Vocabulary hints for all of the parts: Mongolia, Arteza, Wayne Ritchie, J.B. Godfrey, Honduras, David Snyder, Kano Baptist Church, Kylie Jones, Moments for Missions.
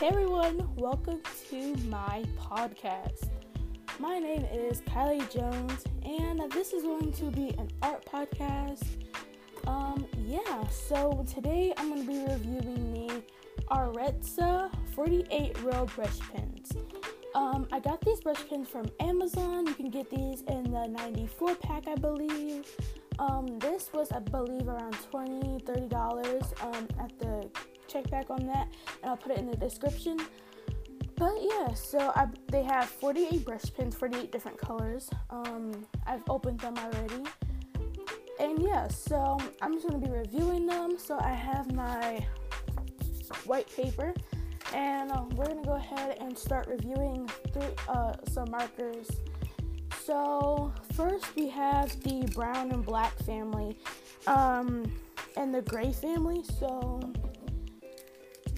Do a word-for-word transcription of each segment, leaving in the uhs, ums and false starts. Hey everyone, welcome to my podcast. My name is Kylie Jones, and this is going to be an art podcast. Um, yeah, so today I'm going to be reviewing the Arteza forty-eight row brush pens. Um, I got these brush pens from Amazon. You can get these in the ninety-four pack, I believe. Um, this was, I believe, around twenty dollars, thirty dollars. Um, at the check back on that, and I'll put it in the description. But yeah, so I, they have forty-eight brush pens, forty-eight different colors. Um, I've opened them already, and yeah, so I'm just gonna be reviewing them. So I have my white paper, and uh, we're gonna go ahead and start reviewing through uh, some markers. So first we have the brown and black family, um, and the gray family. So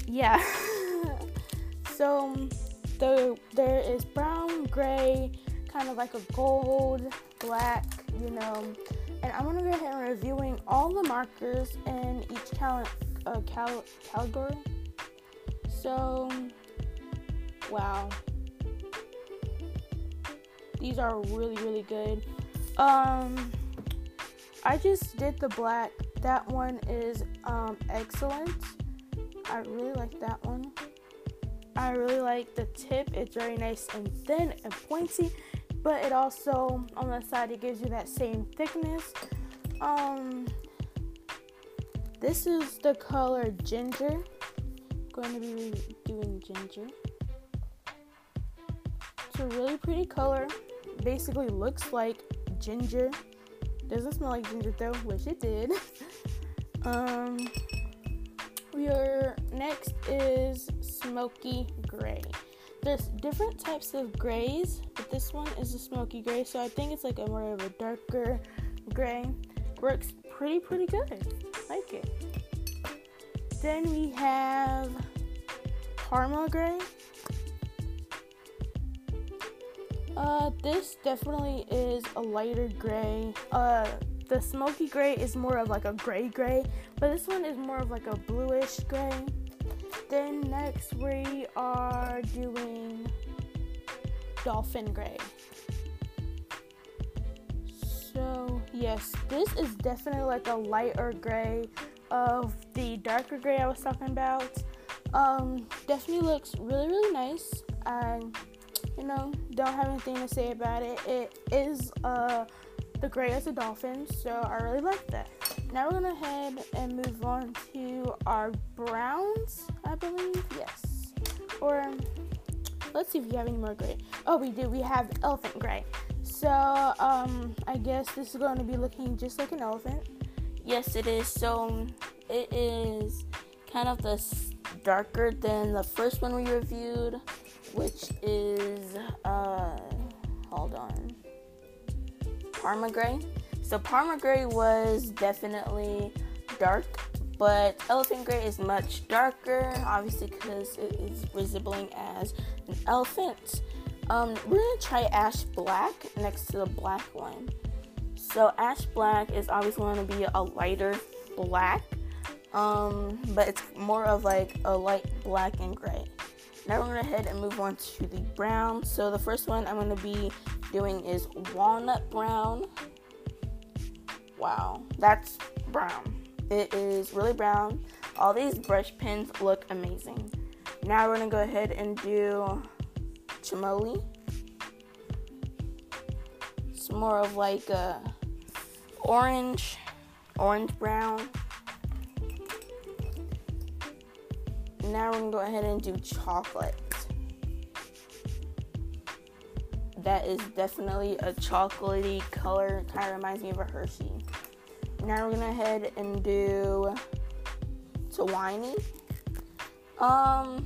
yeah. So the there is brown, gray, kind of like a gold, black, you know. And I'm gonna go ahead and reviewing all the markers in each cal- uh, cal- category. So, wow, these are really, really good. Um, I just did the black. That one is um excellent. I really like that one. I really like the tip. It's very nice and thin and pointy, but it also, on the side, it gives you that same thickness. Um, this is the color Ginger. I'm going to be doing Ginger. It's a really pretty color. Basically looks like ginger. Doesn't smell like ginger though. Wish it did. um... Your next is smoky gray. There's different types of grays, but this one is a smoky gray, so I think it's like a more of a darker gray. Works pretty, pretty good. Like it. Then we have Parma gray. Uh, this definitely is a lighter gray. Uh, The smoky gray is more of like a gray gray, but this one is more of like a bluish gray. Then next we are doing dolphin gray. So yes, this is definitely like a lighter gray of the darker gray I was talking about. Um, definitely looks really, really nice. I, you know, don't have anything to say about it. It is a uh, The gray is a dolphin, so I really like that. Now we're going to head and move on to our browns, I believe. Yes. Or, let's see if we have any more gray. Oh, we do. We have elephant gray. So, um, I guess this is going to be looking just like an elephant. Yes, it is. So, it is kind of the darker than the first one we reviewed, which is, uh, hold on. Parma gray. So Parma gray was definitely dark, but elephant gray is much darker, obviously because it is resembling as an elephant. Um, we're gonna try ash black next to the black one. So ash black is obviously going to be a lighter black, um, but it's more of like a light black and gray. Now we're gonna head and move on to the brown. So the first one I'm gonna be doing is walnut brown. Wow, that's brown. It is really brown. All these brush pens look amazing. Now we're gonna go ahead and do chamoli. It's more of like a orange, orange brown. Now we're gonna go ahead and do chocolate. That is definitely a chocolatey color. Kind of reminds me of a Hershey. Now we're gonna head and do Tawini. Um,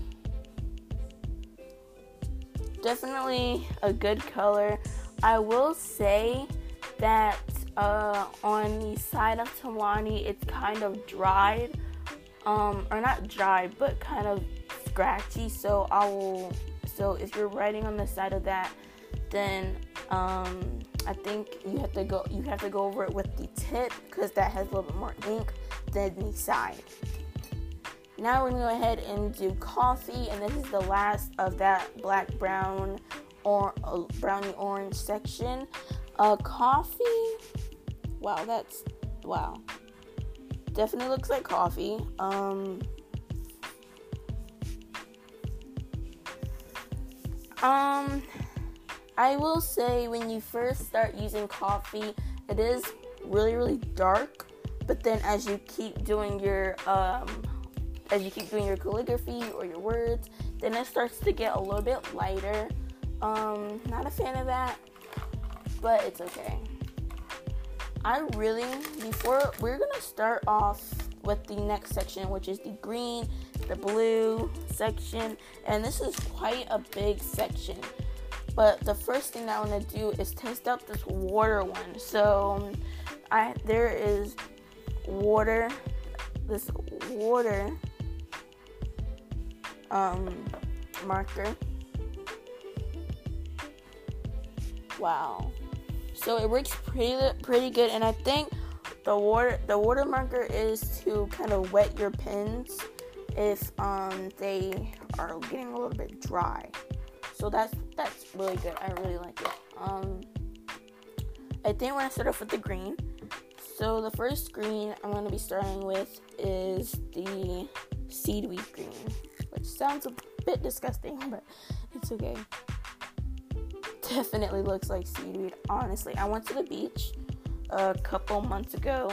definitely a good color. I will say that uh, on the side of Tawini, it's kind of dried. Um, or not dry, but kind of scratchy. So I will. So if you're writing on the side of that, then um, I think you have to go. You have to go over it with the tip because that has a little bit more ink than the side. Now we're going to go ahead and do coffee, and this is the last of that black, brown, or uh, brownie orange section. Uh, coffee, wow, that's, wow, definitely looks like coffee. Um, um, I will say when you first start using coffee, it is really, really dark, but then as you keep doing your, um, as you keep doing your calligraphy or your words, then it starts to get a little bit lighter. Um, not a fan of that, but it's okay. I really, before, we're going to start off with the next section, which is the green, the blue section, and this is quite a big section, but the first thing that I want to do is test out this water one. So, I, there is water, this water, um, marker. Wow. So it works pretty pretty good, and I think the water the water marker is to kind of wet your pens if um they are getting a little bit dry. So that's that's really good. I really like it. Um I think we're gonna start off with the green. So the first green I'm gonna be starting with is the seaweed green, which sounds a bit disgusting, but it's okay. Definitely looks like seaweed, honestly. I went to the beach a couple months ago,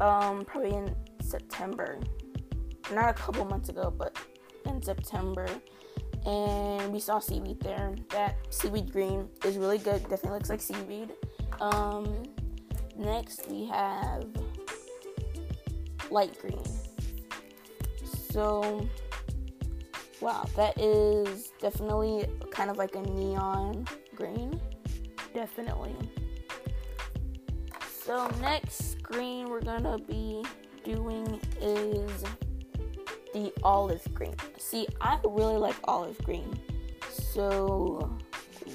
um, probably in September. Not a couple months ago, but in September. And we saw seaweed there. That seaweed green is really good. Definitely looks like seaweed. Um, next, we have light green. So... wow, that is definitely kind of like a neon green. Definitely. So next green we're gonna be doing is the olive green. See, I really like olive green. So,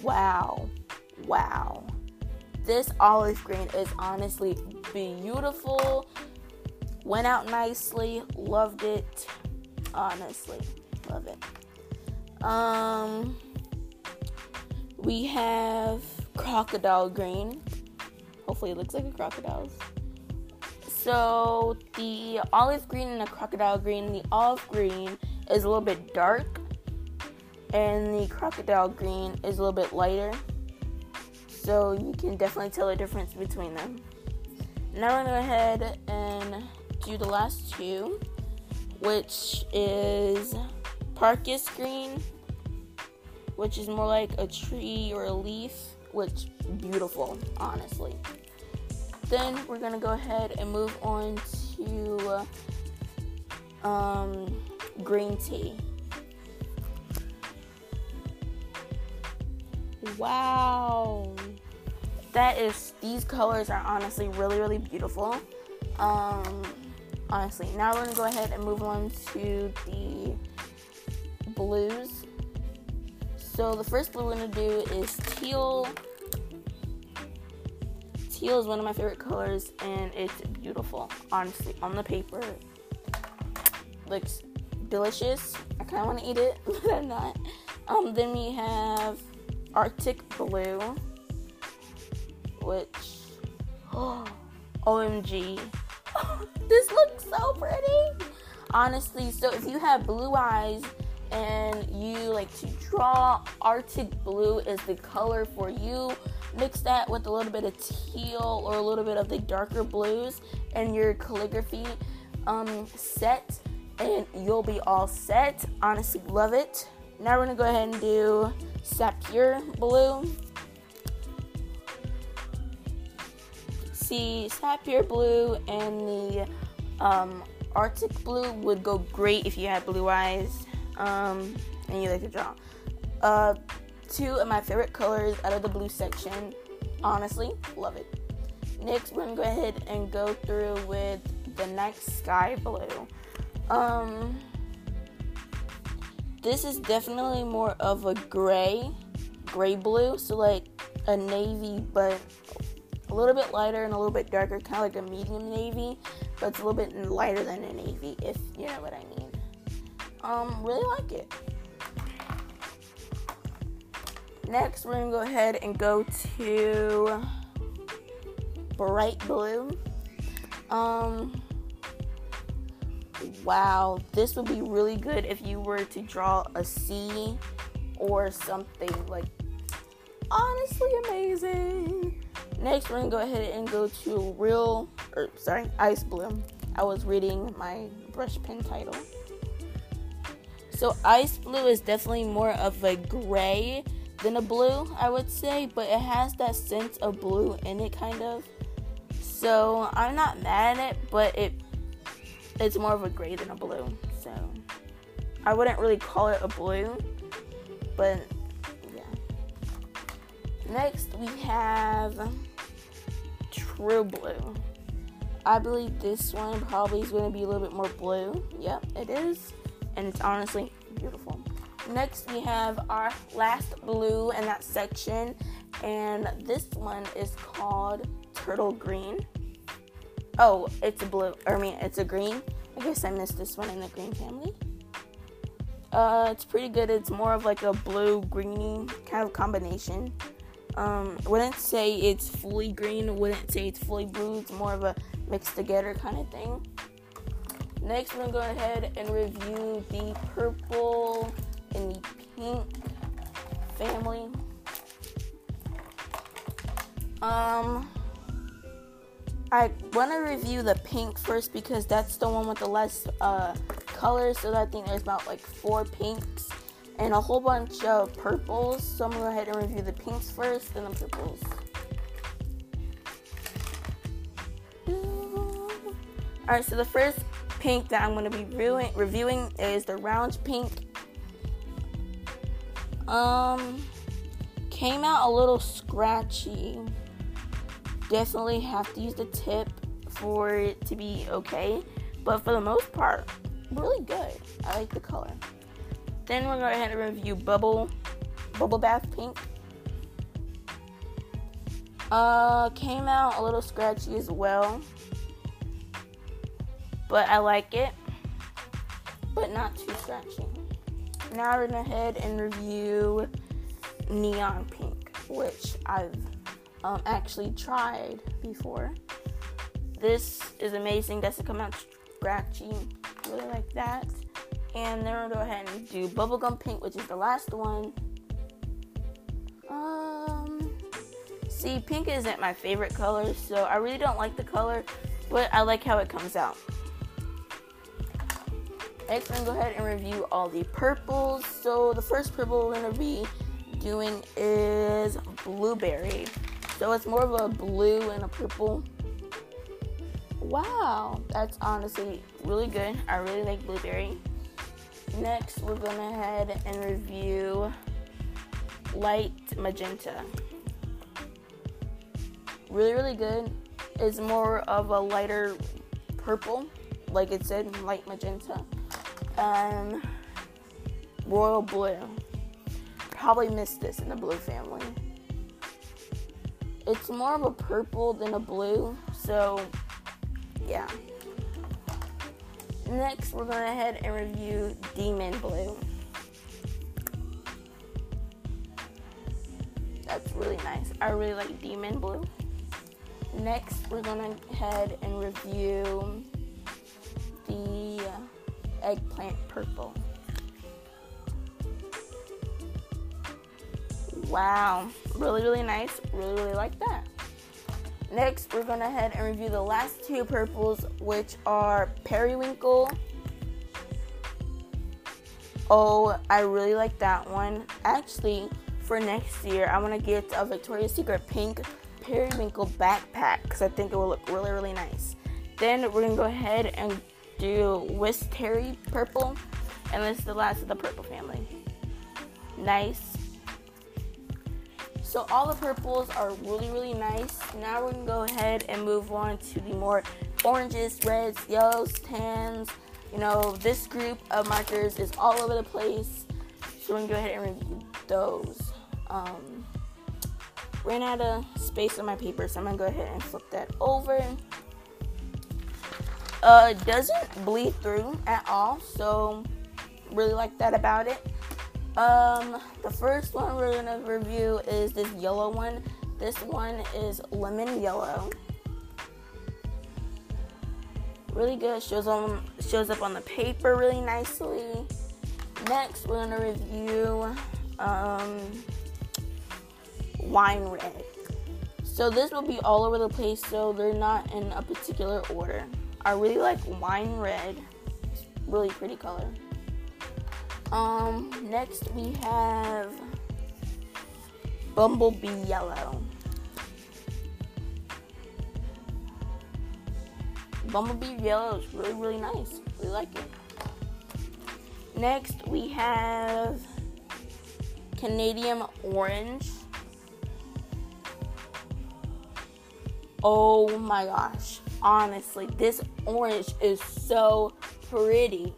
wow, wow. This olive green is honestly beautiful. Went out nicely, loved it, honestly. Love it. Um, we have crocodile green. Hopefully it looks like a crocodile. So the olive green and the crocodile green. The olive green is a little bit dark, and the crocodile green is a little bit lighter. So you can definitely tell the difference between them. Now we're going to go ahead and do the last two, which is... Parkus green, which is more like a tree or a leaf, which beautiful, honestly. Then we're gonna go ahead and move on to um, green tea. Wow, that is. These colors are honestly really, really beautiful. Um, honestly, now we're gonna go ahead and move on to the blues. So the first blue we're going to do is teal. Teal is one of my favorite colors, and it's beautiful, honestly. On the paper, looks delicious. I kind of want to eat it, but I'm not. Um, then we have Arctic blue, which, oh, O M G, this looks so pretty, honestly. So if you have blue eyes and you like to draw, Arctic blue is the color for you. Mix that with a little bit of teal or a little bit of the darker blues and your calligraphy um, set, and you'll be all set. Honestly, love it. Now we're going to go ahead and do sapphire blue. See, sapphire blue and the um, Arctic blue would go great if you had blue eyes. Um, and you like to draw. Uh, two of my favorite colors out of the blue section. Honestly, love it. Next, we're going to go ahead and go through with the next sky blue. Um, this is definitely more of a gray, gray blue. So, like a navy, but a little bit lighter and a little bit darker, kind of like a medium navy. but it's a little bit lighter than a navy, if you know what I mean. Um, really like it. Next, we're gonna go ahead and go to bright blue. Um, wow, this would be really good if you were to draw a sea or something, like, honestly amazing. Next, we're gonna go ahead and go to real, or sorry, ice blue. I was reading my brush pen title. So ice blue is definitely more of a gray than a blue, I would say, but it has that sense of blue in it, kind of. So I'm not mad at it, but it it's more of a gray than a blue. So I wouldn't really call it a blue, but yeah. Next we have true blue. I believe this one probably is going to be a little bit more blue. Yep, it is, and it's honestly beautiful. Next, we have our last blue in that section, and this one is called turtle green. Oh, it's a blue, or I mean, it's a green. I guess I missed this one in the green family. Uh, it's pretty good. It's more of like a blue-greeny kind of combination. Um, I wouldn't say it's fully green. I wouldn't say it's fully blue. It's more of a mixed-together kind of thing. Next, we're going to go ahead and review the purple in the pink family. Um, I want to review the pink first because that's the one with the less uh, colors. So I think there's about like four pinks and a whole bunch of purples. So I'm going to go ahead and review the pinks first and the purples. Alright, so the first pink that I'm going to be re- reviewing is the round pink. Um, came out a little scratchy. Definitely have to use the tip for it to be okay. But for the most part, really good. I like the color. Then we're going to go ahead and review bubble, bubble bath pink. Uh, came out a little scratchy as well. But I like it. But not too scratchy. Now we're going to head and review neon pink, which I've um, actually tried before. This is amazing. Doesn't come out scratchy. Really like that. And then we'll go ahead and do bubblegum pink, which is the last one. Um, see, pink isn't my favorite color, so I really don't like the color, but I like how it comes out. Next, we're going to go ahead and review all the purples. So, the first purple we're going to be doing is blueberry. So, it's more of a blue and a purple. Wow, that's honestly really good. I really like blueberry. Next, we're going to head and review light magenta. Really, really good. It's more of a lighter purple. Like it said, light magenta. Um, royal blue. Probably missed this in the blue family. It's more of a purple than a blue, so yeah. Next, we're going to head and review demon blue. That's really nice. I really like demon blue. Next, we're going to head and review the eggplant purple. Wow, really, really nice. Really, really like that. Next, we're going to head and review the last two purples, which are periwinkle. Oh, I really like that one. Actually, for next year, I want to get a Victoria's Secret pink periwinkle backpack because I think it will look really, really nice. Then we're going to go ahead and do wisteria purple, and this is the last of the purple family. Nice. So all the purples are really, really nice. Now we're gonna go ahead and move on to the more oranges, reds, yellows, tans. You know, this group of markers is all over the place, so we're gonna go ahead and review those. Um, ran out of space on my paper, so I'm gonna go ahead and flip that over. Uh, it doesn't bleed through at all, so really like that about it. Um, the first one we're gonna review is this yellow one. This one is lemon yellow. Really good. Shows on shows up on the paper really nicely. Next, we're gonna review um, wine red. So this will be all over the place, so they're not in a particular order. I really like wine red. It's really pretty color. Um, next we have bumblebee yellow. Bumblebee yellow is really, really nice. We like it. Next we have Canadian orange. Oh my gosh. Honestly, this orange is so pretty.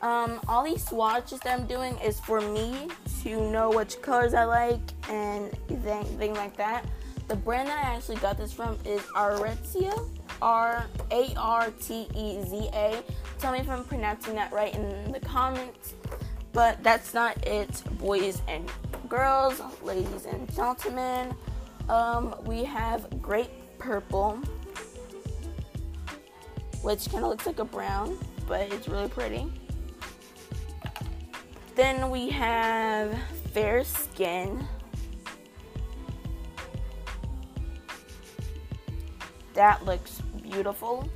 Um, all these swatches that I'm doing is for me to know which colors I like and things like that. The brand that I actually got this from is Arteza, R A R T E Z A. Tell me if I'm pronouncing that right in the comments. But that's not it, boys and girls, ladies and gentlemen. Um, we have grape purple, which kind of looks like a brown, but it's really pretty. Then we have fair skin. That looks beautiful.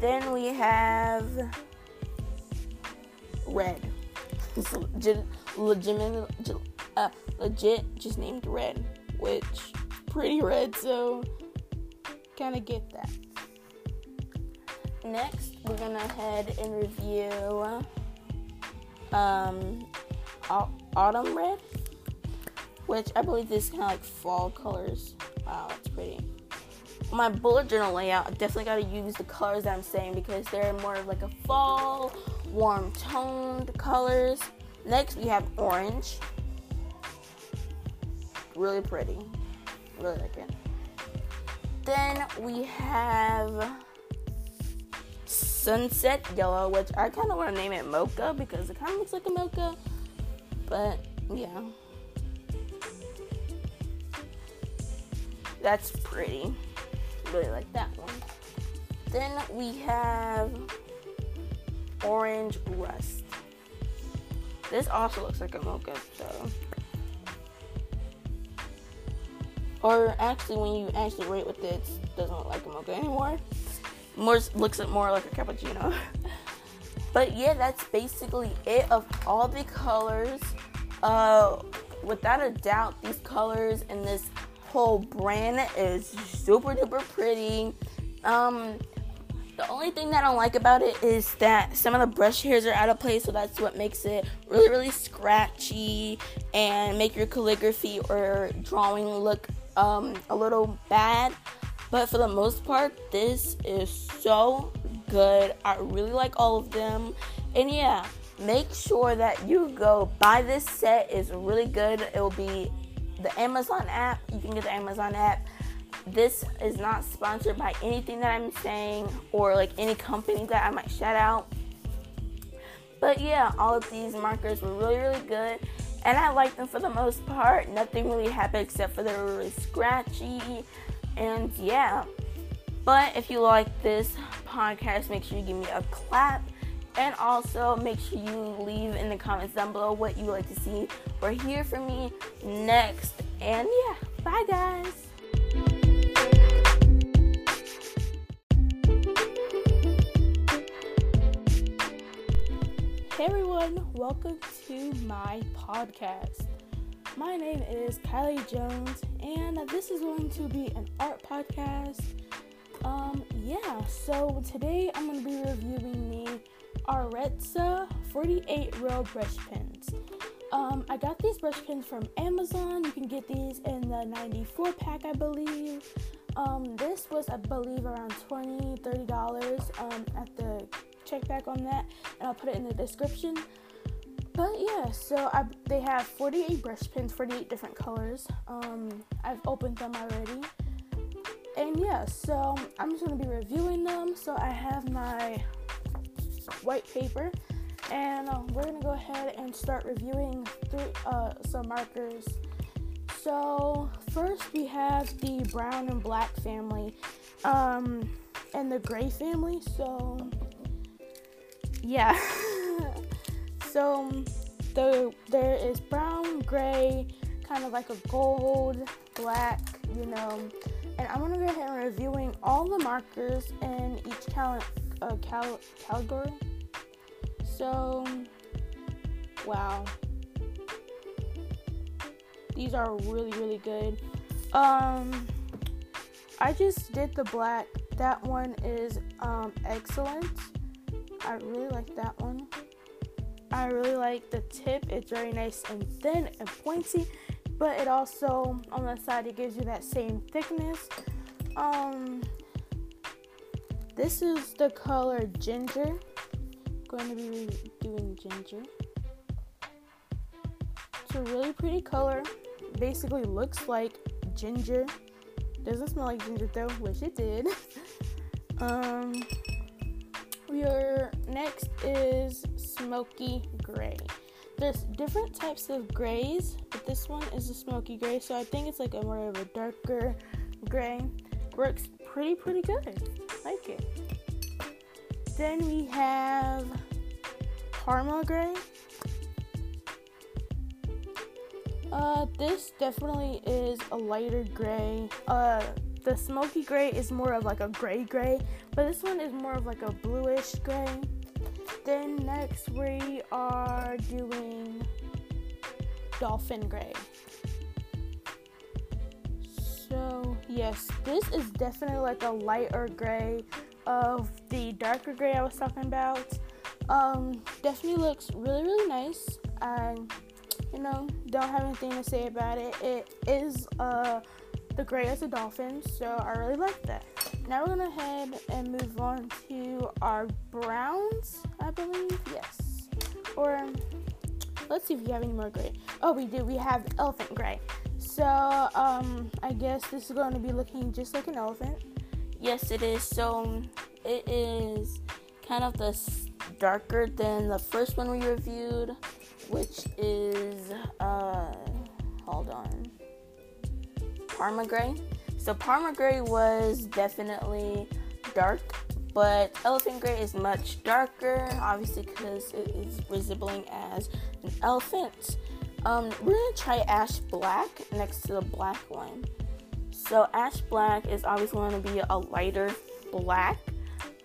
Then we have red. It's legit, legit, uh, legit just named red, which is pretty red, so kind of get that. Next, we're gonna head and review um, autumn red, which I believe this is kind of like fall colors. Wow, that's pretty. My bullet journal layout, I definitely gotta use the colors that I'm saying because they're more of like a fall, warm toned colors. Next, we have orange. Really pretty. Really like it. Then we have sunset yellow, which I kind of want to name it mocha because it kind of looks like a mocha, but yeah, that's pretty. Really like that one. Then we have orange rust. This also looks like a mocha, so or actually when you actually rate with it, it doesn't look like a mocha anymore. More looks at more like a cappuccino. But yeah, that's basically it of all the colors. Uh, without a doubt, these colors and this whole brand is super duper pretty. Um, the only thing that I don't like about it is that some of the brush hairs are out of place, so that's what makes it really, really scratchy and make your calligraphy or drawing look um, a little bad. But for the most part, this is so good. I really like all of them. And yeah, make sure that you go buy this set. It's really good. It will be the Amazon app. You can get the Amazon app. This is not sponsored by anything that I'm saying or like any company that I might shout out. But yeah, all of these markers were really, really good. And I like them for the most part. Nothing really happened except for they were really scratchy. And yeah, but if you like this podcast, make sure you give me a clap. And also make sure you leave in the comments down below what you like to see or hear from me next. And yeah, bye guys. Hey everyone, welcome to my podcast. My name is Kylie Jones, and this is going to be an art podcast. Um, yeah, so today I'm going to be reviewing the Arteza forty-eight row brush pens. Um, I got these brush pens from Amazon. You can get these in the ninety-four pack, I believe. Um, this was, I believe, around twenty dollars, thirty dollars. Um, I have to check back on that, and I'll put it in the description. But yeah, so I, they have forty-eight brush pens, forty-eight different colors. Um, I've opened them already. And yeah, so I'm just going to be reviewing them. So I have my white paper, and um, we're going to go ahead and start reviewing three, uh, some markers. So first we have the brown and black family, um, and the gray family. So yeah, so the, there is brown, gray, kind of like a gold, black, you know, and I'm going to go ahead and reviewing all the markers in each cal- uh, cal- category. So, wow, these are really, really good. Um, I just did the black. That one is um, excellent. I really like that one. I really like the tip. It's very nice and thin and pointy, but it also, on the side, it gives you that same thickness. Um, this is the color Ginger. I'm going to be doing Ginger. It's a really pretty color. Basically looks like ginger. Doesn't smell like ginger though. Wish it did. um, your next is Smoky Gray. There's different types of grays, but this one is a smoky gray, so I think it's like a more of a darker gray. Works pretty, pretty good. Like it. Then we have Karma Gray. Uh, this definitely is a lighter gray. Uh, the smoky gray is more of like a gray gray, but this one is more of like a bluish gray. Then next we are doing Dolphin Gray. So yes, this is definitely like a lighter gray of the darker gray I was talking about. Um, definitely looks really, really nice. And you know, don't have anything to say about it. It is uh the gray as a dolphin, so I really like that. Now we're going to head and move on to our browns, I believe. Yes. Or let's see if we have any more gray. Oh, we do. We have elephant gray. So um, I guess this is going to be looking just like an elephant. Yes, it is. So it is kind of the darker than the first one we reviewed, which is, uh, hold on, Parma Gray. So Parma Gray was definitely dark, but Elephant Gray is much darker, obviously because it is resembling as an elephant. Um, we're going to try Ash Black next to the black one. So Ash Black is obviously going to be a lighter black,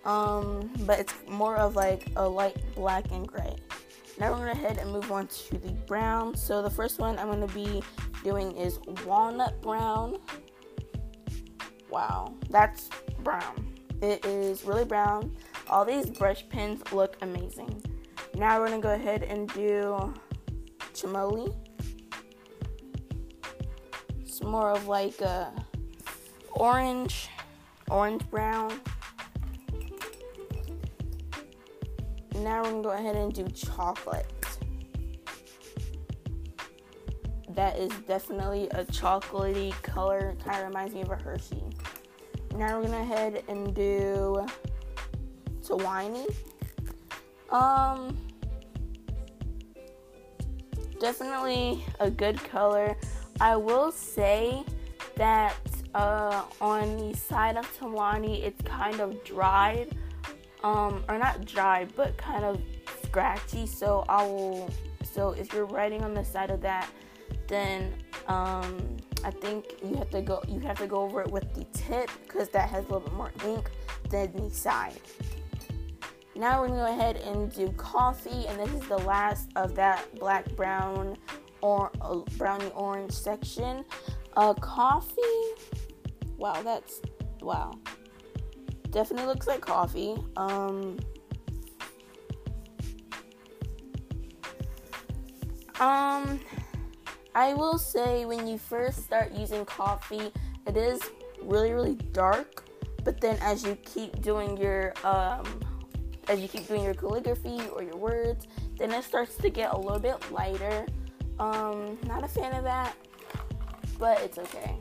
um, but it's more of like a light black and gray. Now we're going to head and move on to the brown. So the first one I'm going to be doing is Walnut Brown. Wow, that's brown. It is really brown. All these brush pens look amazing. Now we're going to go ahead and do Chamoli. It's more of like a orange, orange brown. Now we're going to go ahead and do Chocolate. That is definitely a chocolatey color. Kind of reminds me of a Hershey. Now we're going to head and do Tawini. Um, definitely a good color. I will say that uh, on the side of Tawini, it's kind of dried. Um, or not dry, but kind of scratchy. So I will. So if you're writing on the side of that, then um, I think you have to go you have to go over it with the tip, because that has a little bit more ink than the side. Now we're going to go ahead and do Coffee, and this is the last of that black, brown, or uh, browny orange section. Uh, coffee, wow, that's, wow. Definitely looks like coffee. Um, um... I will say, when you first start using coffee, it is really, really dark, but then as you keep doing your, um, as you keep doing your calligraphy or your words, then it starts to get a little bit lighter. Um, not a fan of that, but it's okay.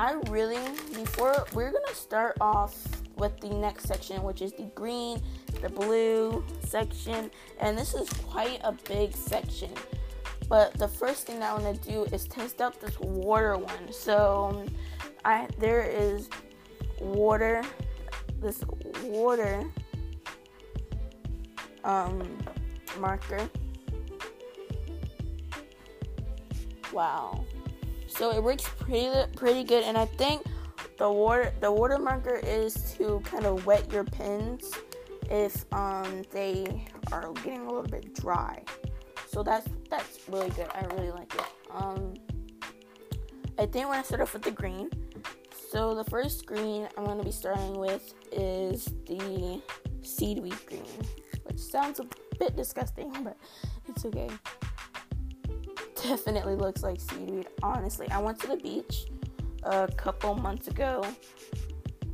I really, before, we're going to start off with the next section, which is the green, the blue section, and this is quite a big section. But the first thing that I want to do is test out this water one. So I there is water, this water um, marker. Wow. So it works pretty pretty good, and I think the water the water marker is to kind of wet your pens if um they are getting a little bit dry. So that's that's really good. I really like it. Um, I think we're gonna start off with the green. So the first green I'm gonna be starting with is the seaweed green, which sounds a bit disgusting, but it's okay. Definitely looks like seaweed, honestly. I went to the beach a couple months ago,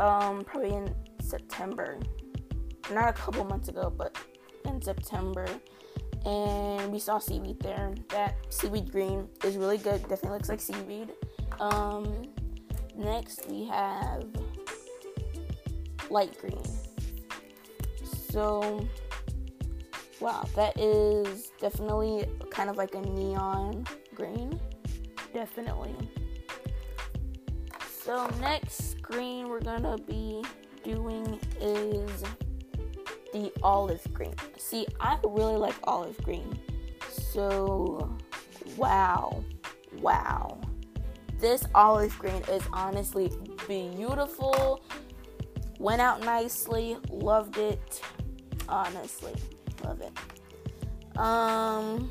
um, probably in September. Not a couple months ago, but in September. And we saw seaweed there. That seaweed green is really good. Definitely looks like seaweed. Um, next, we have light green. So, wow, that is definitely kind of like a neon green. Definitely. So next green we're gonna be doing is the olive green. See, I really like olive green. So, wow, wow. This olive green is honestly beautiful. Went out nicely. Loved it. Honestly. Love it. Um,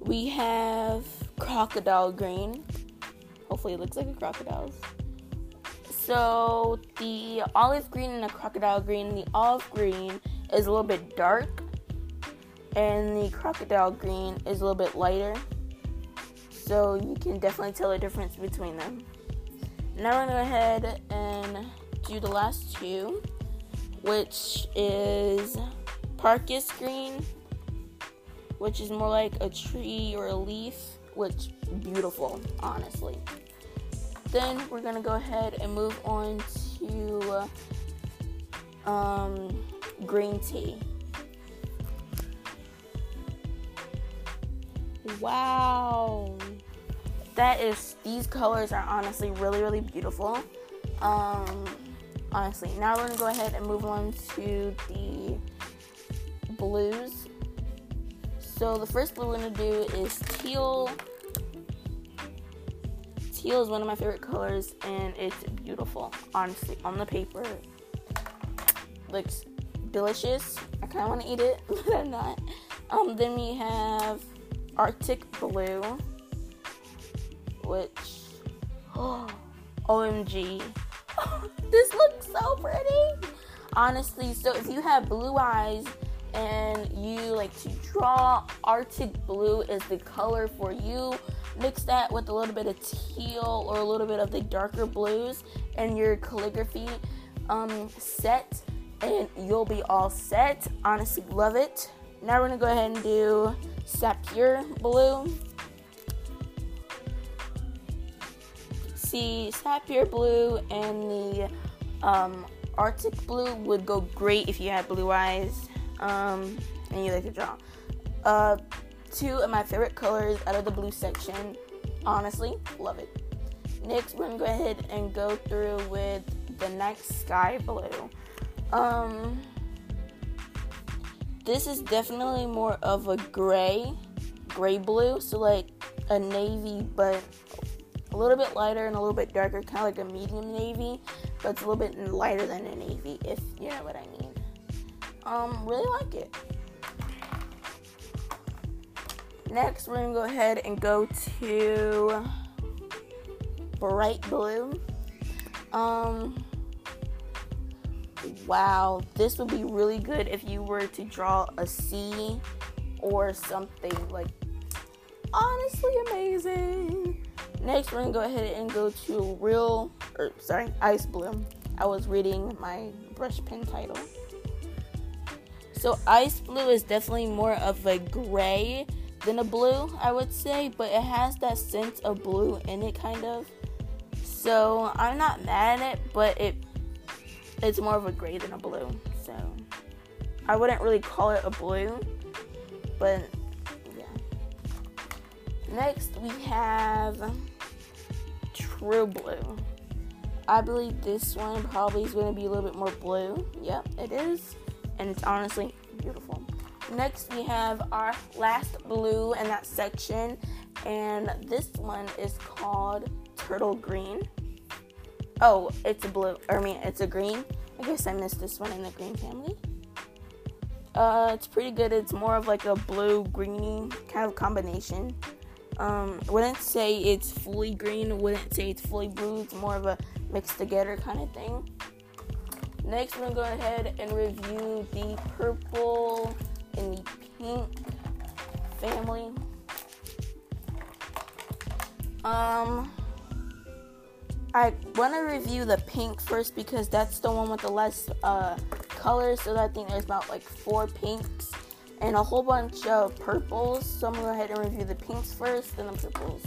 we have crocodile green. Hopefully it looks like a crocodile's. So the olive green and the crocodile green. The olive green is a little bit dark, and the crocodile green is a little bit lighter. So you can definitely tell the difference between them. Now we're gonna go ahead and do the last two, which is Parkus green, which is more like a tree or a leaf, which beautiful, honestly. Then we're gonna go ahead and move on to um, green tea. Wow, that is these colors are honestly really, really beautiful. Um, honestly, now we're gonna go ahead and move on to the blues. So the first blue we're gonna do is teal. Teal is one of my favorite colors, and it's beautiful. Honestly, on the paper, looks delicious. I kind of want to eat it, but I'm not. Um, then we have Arctic blue, which oh, O M G, this looks so pretty. Honestly, so if you have blue eyes and you like to draw, Arctic blue is the color for you. Mix that with a little bit of teal or a little bit of the darker blues and your calligraphy um, set, and you'll be all set. Honestly, love it. Now we're gonna go ahead and do sapphire blue. See, sapphire blue and the um, Arctic blue would go great if you had blue eyes. Um, and you like to draw. Uh, two of my favorite colors out of the blue section. Honestly, love it. Next, we're going to go ahead and go through with the next sky blue. Um, this is definitely more of a gray, gray blue. So like a navy, but a little bit lighter and a little bit darker. Kind of like a medium navy, but it's a little bit lighter than a navy, if you know what I mean. Um, really like it. Next, we're gonna go ahead and go to bright blue. Um, wow, this would be really good if you were to draw a sea or something, like, honestly amazing. Next, we're gonna go ahead and go to real, or sorry, ice blue. I was reading my brush pen title. So ice blue is definitely more of a gray than a blue, I would say, but it has that sense of blue in it, kind of. So I'm not mad at it, but it it's more of a gray than a blue. So I wouldn't really call it a blue, but yeah. Next we have True Blue. I believe this one probably is going to be a little bit more blue. Yep, it is. And it's honestly beautiful. Next, we have our last blue in that section. And this one is called Turtle Green. Oh, it's a blue. Or, I mean, it's a green. I guess I missed this one in the green family. Uh, it's pretty good. It's more of like a blue-greeny kind of combination. Um, wouldn't say it's fully green. Wouldn't say it's fully blue. It's more of a mixed together kind of thing. Next, we're going to go ahead and review the purple and the pink family. Um, I want to review the pink first because that's the one with the less uh, colors. So I think there's about like four pinks and a whole bunch of purples. So I'm going to go ahead and review the pinks first, then the purples.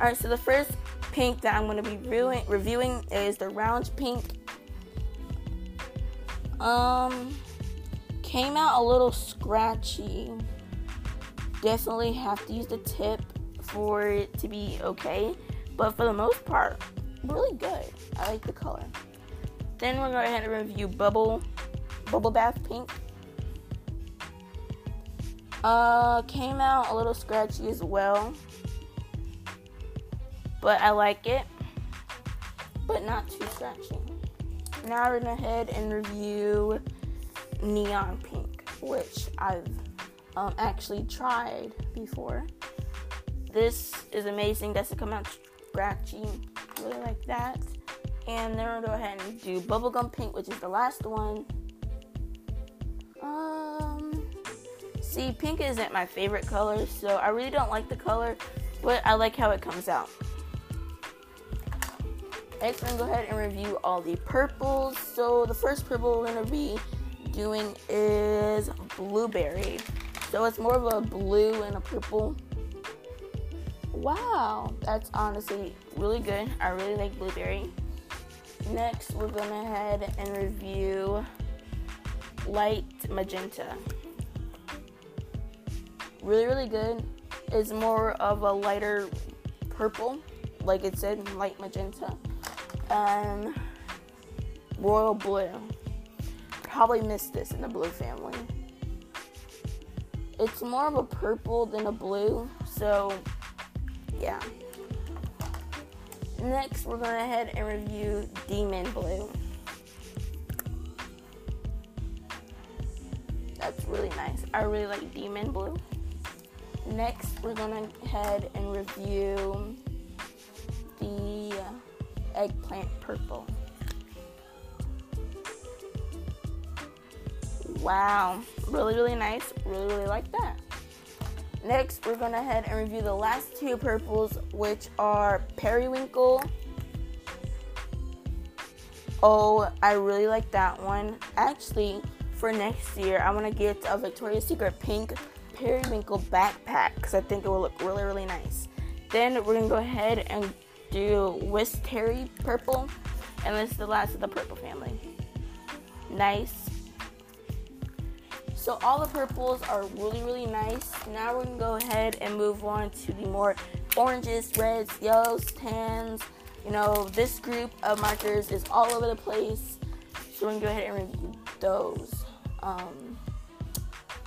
Alright, so the first pink that I'm going to be re- reviewing is the round pink. Um, came out a little scratchy. Definitely have to use the tip for it to be okay. But for the most part, really good. I like the color. Then we're going to go ahead and review Bubble, Bubble Bath Pink. Uh, came out a little scratchy as well. But I like it, but not too scratchy. Now we're going to head and review Neon Pink, which I've um, actually tried before. This is amazing. Doesn't come out scratchy. Really like that. And then we'll go ahead and do Bubblegum Pink, which is the last one. Um, see, pink isn't my favorite color, so I really don't like the color, but I like how it comes out. Next, we're going to go ahead and review all the purples. So, the first purple we're going to be doing is Blueberry. So, it's more of a blue and a purple. Wow, that's honestly really good. I really like Blueberry. Next, we're going to head and review Light Magenta. Really, really good. It's more of a lighter purple. Like it said, Light Magenta. Um, Royal Blue. Probably missed this in the blue family. It's more of a purple than a blue, so yeah. Next, we're going to head and review Demon Blue. That's really nice. I really like Demon Blue. Next, we're going to head and review the Eggplant Purple. Wow, really, really nice. Really, really like that. Next, we're going to head and review the last two purples, which are Periwinkle. Oh, I really like that one. Actually, for next year, I want to get a Victoria's Secret pink Periwinkle backpack because I think it will look really, really nice. Then we're going to go ahead and do Wisteria Purple, and this is the last of the purple family. Nice. So all the purples are really, really nice. Now we're gonna go ahead and move on to the more oranges, reds, yellows, tans. You know, this group of markers is all over the place, so we're gonna go ahead and review those. Um,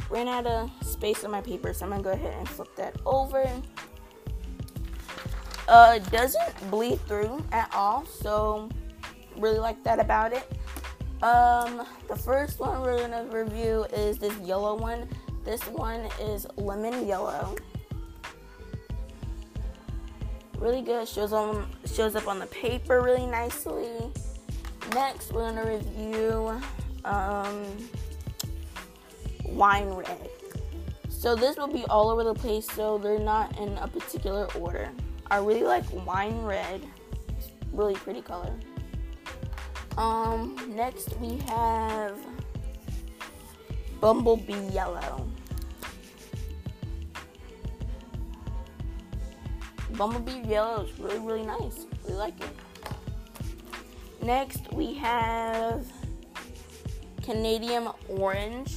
ran out of space on my paper, so I'm gonna go ahead and flip that over. Uh, doesn't bleed through at all, so really like that about it. Um, the first one we're gonna review is this yellow one. This one is Lemon Yellow. Really good. Shows on shows up on the paper really nicely. Next, we're gonna review um, Wine Red. So this will be all over the place, so they're not in a particular order. I really like Wine Red. It's a really pretty color. Um, next we have Bumblebee Yellow. Bumblebee yellow is really, really nice. We like it. Next, we have Canadian orange.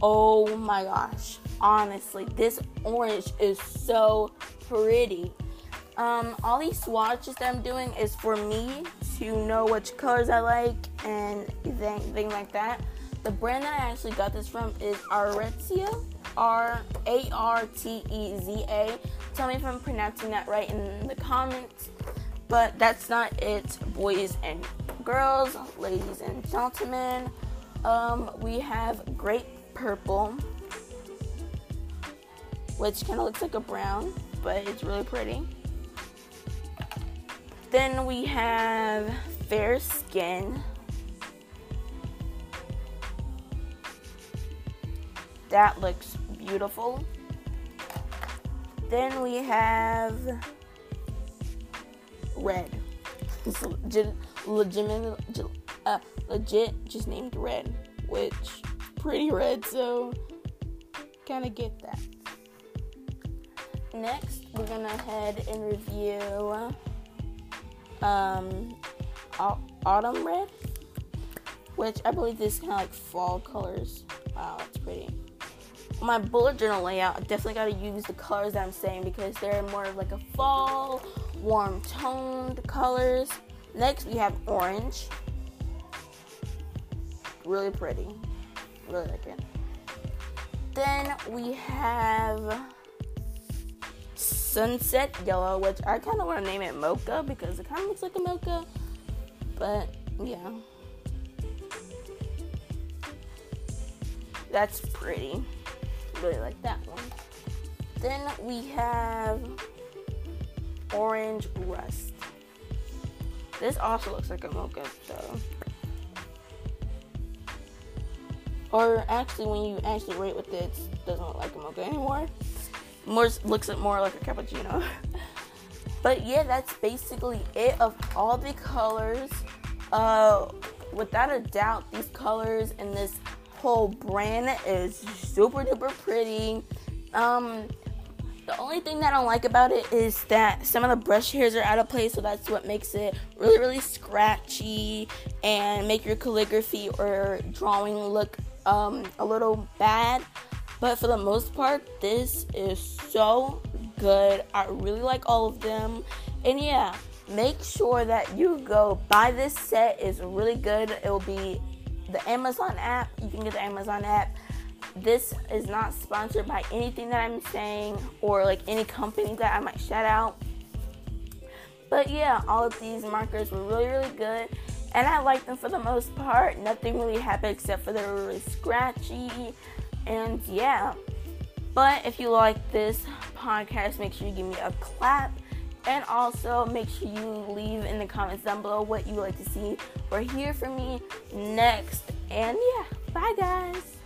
Oh my gosh. Honestly, this orange is so pretty. Um, all these swatches that I'm doing is for me to know which colors I like and things thing like that. The brand that I actually got this from is Arteza, R A R T E Z A. Tell me if I'm pronouncing that right in the comments. But that's not it, boys and girls, ladies and gentlemen. Um, we have grape purple, which kind of looks like a brown, but it's really pretty. Then we have fair skin. That looks beautiful. Then we have red. It's legit, legit, uh, legit just named red, which pretty red, so kind of get that. Next, we're going to head and review um, Autumn Red, which I believe is kind of like fall colors. Wow, that's pretty. My bullet journal layout, I definitely got to use the colors that I'm saying because they're more of like a fall, warm toned colors. Next, we have orange. Really pretty. Really like it. Then we have sunset yellow, which I kind of want to name it mocha because it kind of looks like a mocha, but yeah, that's pretty. Really like that one. Then we have orange rust. This also looks like a mocha, so or actually when you actually rate with it, it doesn't look like a mocha anymore. More looks at more like a cappuccino. But yeah, that's basically it of all the colors. Uh, without a doubt, these colors and this whole brand is super duper pretty. Um, the only thing that I don't like about it is that some of the brush hairs are out of place, so that's what makes it really, really scratchy and make your calligraphy or drawing look um, a little bad. But for the most part, this is so good. I really like all of them. And yeah, make sure that you go buy this set. It's really good. It will be the Amazon app. You can get the Amazon app. This is not sponsored by anything that I'm saying or like any company that I might shout out. But yeah, all of these markers were really, really good. And I like them for the most part. Nothing really happened except for they were really scratchy. And yeah, but if you like this podcast, make sure you give me a clap, and also make sure you leave in the comments down below what you would like to see or hear from me next. And yeah, bye guys.